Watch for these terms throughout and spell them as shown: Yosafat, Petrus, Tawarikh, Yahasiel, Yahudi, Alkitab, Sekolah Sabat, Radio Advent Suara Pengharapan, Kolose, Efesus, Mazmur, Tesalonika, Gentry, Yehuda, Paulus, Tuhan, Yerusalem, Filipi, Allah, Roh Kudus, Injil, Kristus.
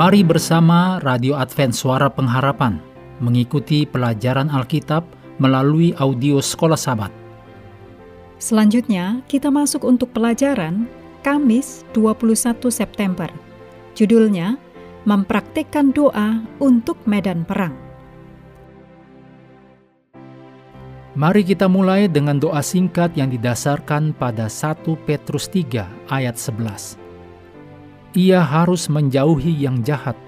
Mari bersama Radio Advent Suara Pengharapan mengikuti pelajaran Alkitab melalui audio Sekolah Sabat. Selanjutnya, kita masuk untuk pelajaran Kamis 21 September. Judulnya, Mempraktikkan Doa untuk Medan Perang. Mari kita mulai dengan doa singkat yang didasarkan pada 1 Petrus 3 ayat 11. Ia harus menjauhi yang jahat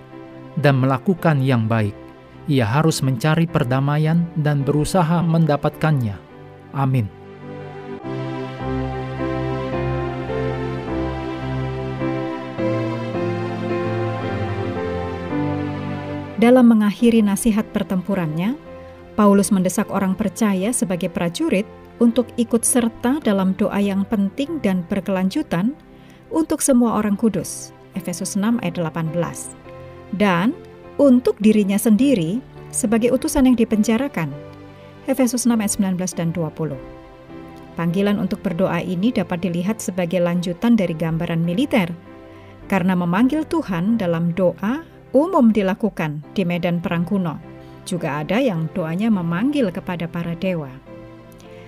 dan melakukan yang baik. Ia harus mencari perdamaian dan berusaha mendapatkannya. Amin. Dalam mengakhiri nasihat pertempurannya, Paulus mendesak orang percaya sebagai prajurit untuk ikut serta dalam doa yang penting dan berkelanjutan untuk semua orang kudus, Efesus 6 ayat 18. Dan untuk dirinya sendiri sebagai utusan yang dipenjarakan, Efesus 6 ayat 19 dan 20. Panggilan untuk berdoa ini dapat dilihat sebagai lanjutan dari gambaran militer, karena memanggil Tuhan dalam doa umum dilakukan di medan perang kuno. Juga ada yang doanya memanggil kepada para dewa.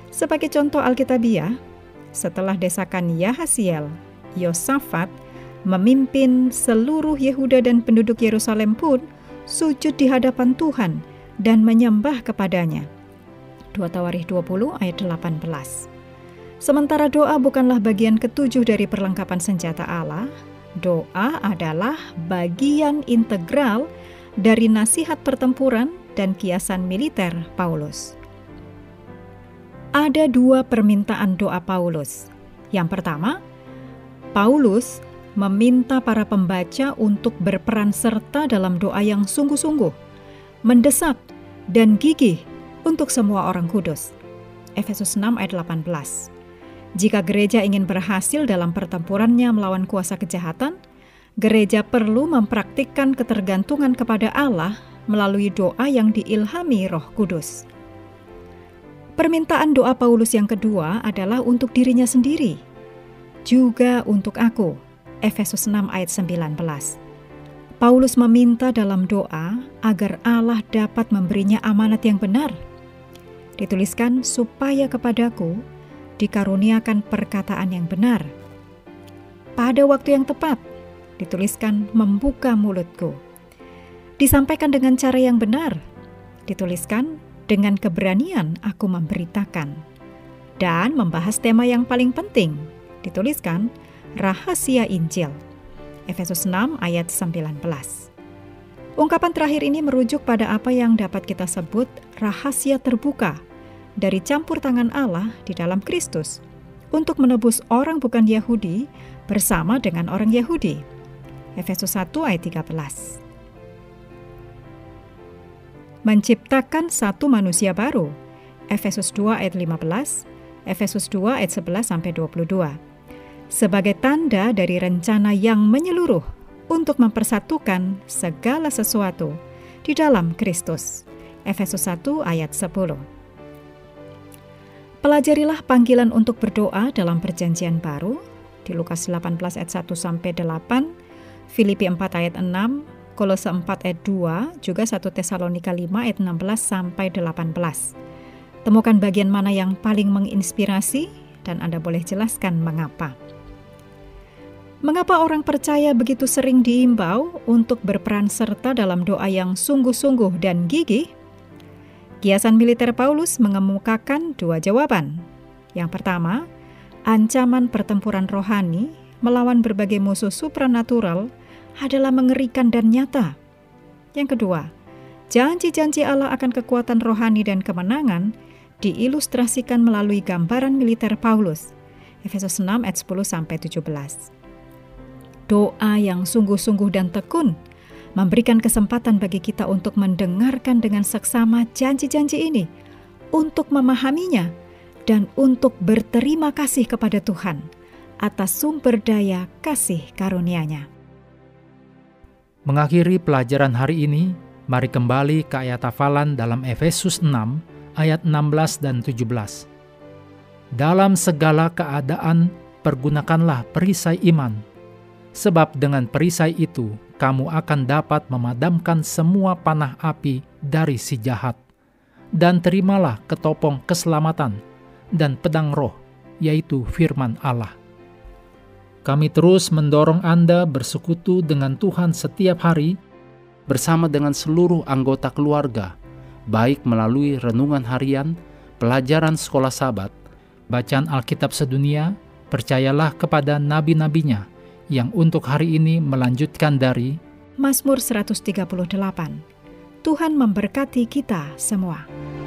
Sebagai contoh Alkitabiah, setelah desakan Yahasiel, Yosafat memimpin seluruh Yehuda dan penduduk Yerusalem pun sujud di hadapan Tuhan dan menyembah kepadanya. 2 Tawarikh 20 ayat 18. Sementara doa bukanlah bagian ketujuh dari perlengkapan senjata Allah, doa adalah bagian integral dari nasihat pertempuran dan kiasan militer Paulus. Ada dua permintaan doa Paulus. Yang pertama, Paulus meminta para pembaca untuk berperan serta dalam doa yang sungguh-sungguh, mendesak, dan gigih untuk semua orang kudus. Efesus 6 ayat 18. Jika gereja ingin berhasil dalam pertempurannya melawan kuasa kejahatan, gereja perlu mempraktikkan ketergantungan kepada Allah melalui doa yang diilhami Roh Kudus. Permintaan doa Paulus yang kedua adalah untuk dirinya sendiri. Juga untuk aku, Efesus 6 ayat 19. Paulus meminta dalam doa agar Allah dapat memberinya amanat yang benar. Dituliskan, supaya kepadaku dikaruniakan perkataan yang benar. Pada waktu yang tepat, dituliskan, membuka mulutku. Disampaikan dengan cara yang benar, dituliskan, dengan keberanian aku memberitakan. Dan membahas tema yang paling penting, dituliskan, rahasia Injil. Efesus 6 ayat 19. Ungkapan terakhir ini merujuk pada apa yang dapat kita sebut rahasia terbuka dari campur tangan Allah di dalam Kristus untuk menebus orang bukan Yahudi bersama dengan orang Yahudi. Efesus 1 ayat 13. Menciptakan satu manusia baru. Efesus 2 ayat 15, Efesus 2 ayat 11 sampai 22. Sebagai tanda dari rencana yang menyeluruh untuk mempersatukan segala sesuatu di dalam Kristus. Efesus 1 ayat 10. Pelajarilah panggilan untuk berdoa dalam perjanjian baru di Lukas 18 ayat 1 sampai 8, Filipi 4 ayat 6, Kolose 4 ayat 2, juga 1 Tesalonika 5 ayat 16 sampai 18. Temukan bagian mana yang paling menginspirasi dan Anda boleh jelaskan mengapa. Mengapa orang percaya begitu sering diimbau untuk berperan serta dalam doa yang sungguh-sungguh dan gigih? Kiasan militer Paulus mengemukakan dua jawaban. Yang pertama, ancaman pertempuran rohani melawan berbagai musuh supranatural adalah mengerikan dan nyata. Yang kedua, janji-janji Allah akan kekuatan rohani dan kemenangan diilustrasikan melalui gambaran militer Paulus. Efesus 6 ayat 10-17. Doa yang sungguh-sungguh dan tekun memberikan kesempatan bagi kita untuk mendengarkan dengan seksama janji-janji ini, untuk memahaminya, dan untuk berterima kasih kepada Tuhan atas sumber daya kasih karunia-Nya. Mengakhiri pelajaran hari ini, mari kembali ke ayat hafalan dalam Efesus 6 ayat 16 dan 17. Dalam segala keadaan pergunakanlah perisai iman, sebab dengan perisai itu kamu akan dapat memadamkan semua panah api dari si jahat. Dan terimalah ketopong keselamatan dan pedang roh, yaitu firman Allah. Kami terus mendorong Anda bersekutu dengan Tuhan setiap hari, bersama dengan seluruh anggota keluarga, baik melalui renungan harian, pelajaran sekolah sabat, bacaan Alkitab sedunia, percayalah kepada nabi-nabinya, yang untuk hari ini melanjutkan dari Mazmur 138. Tuhan memberkati kita semua.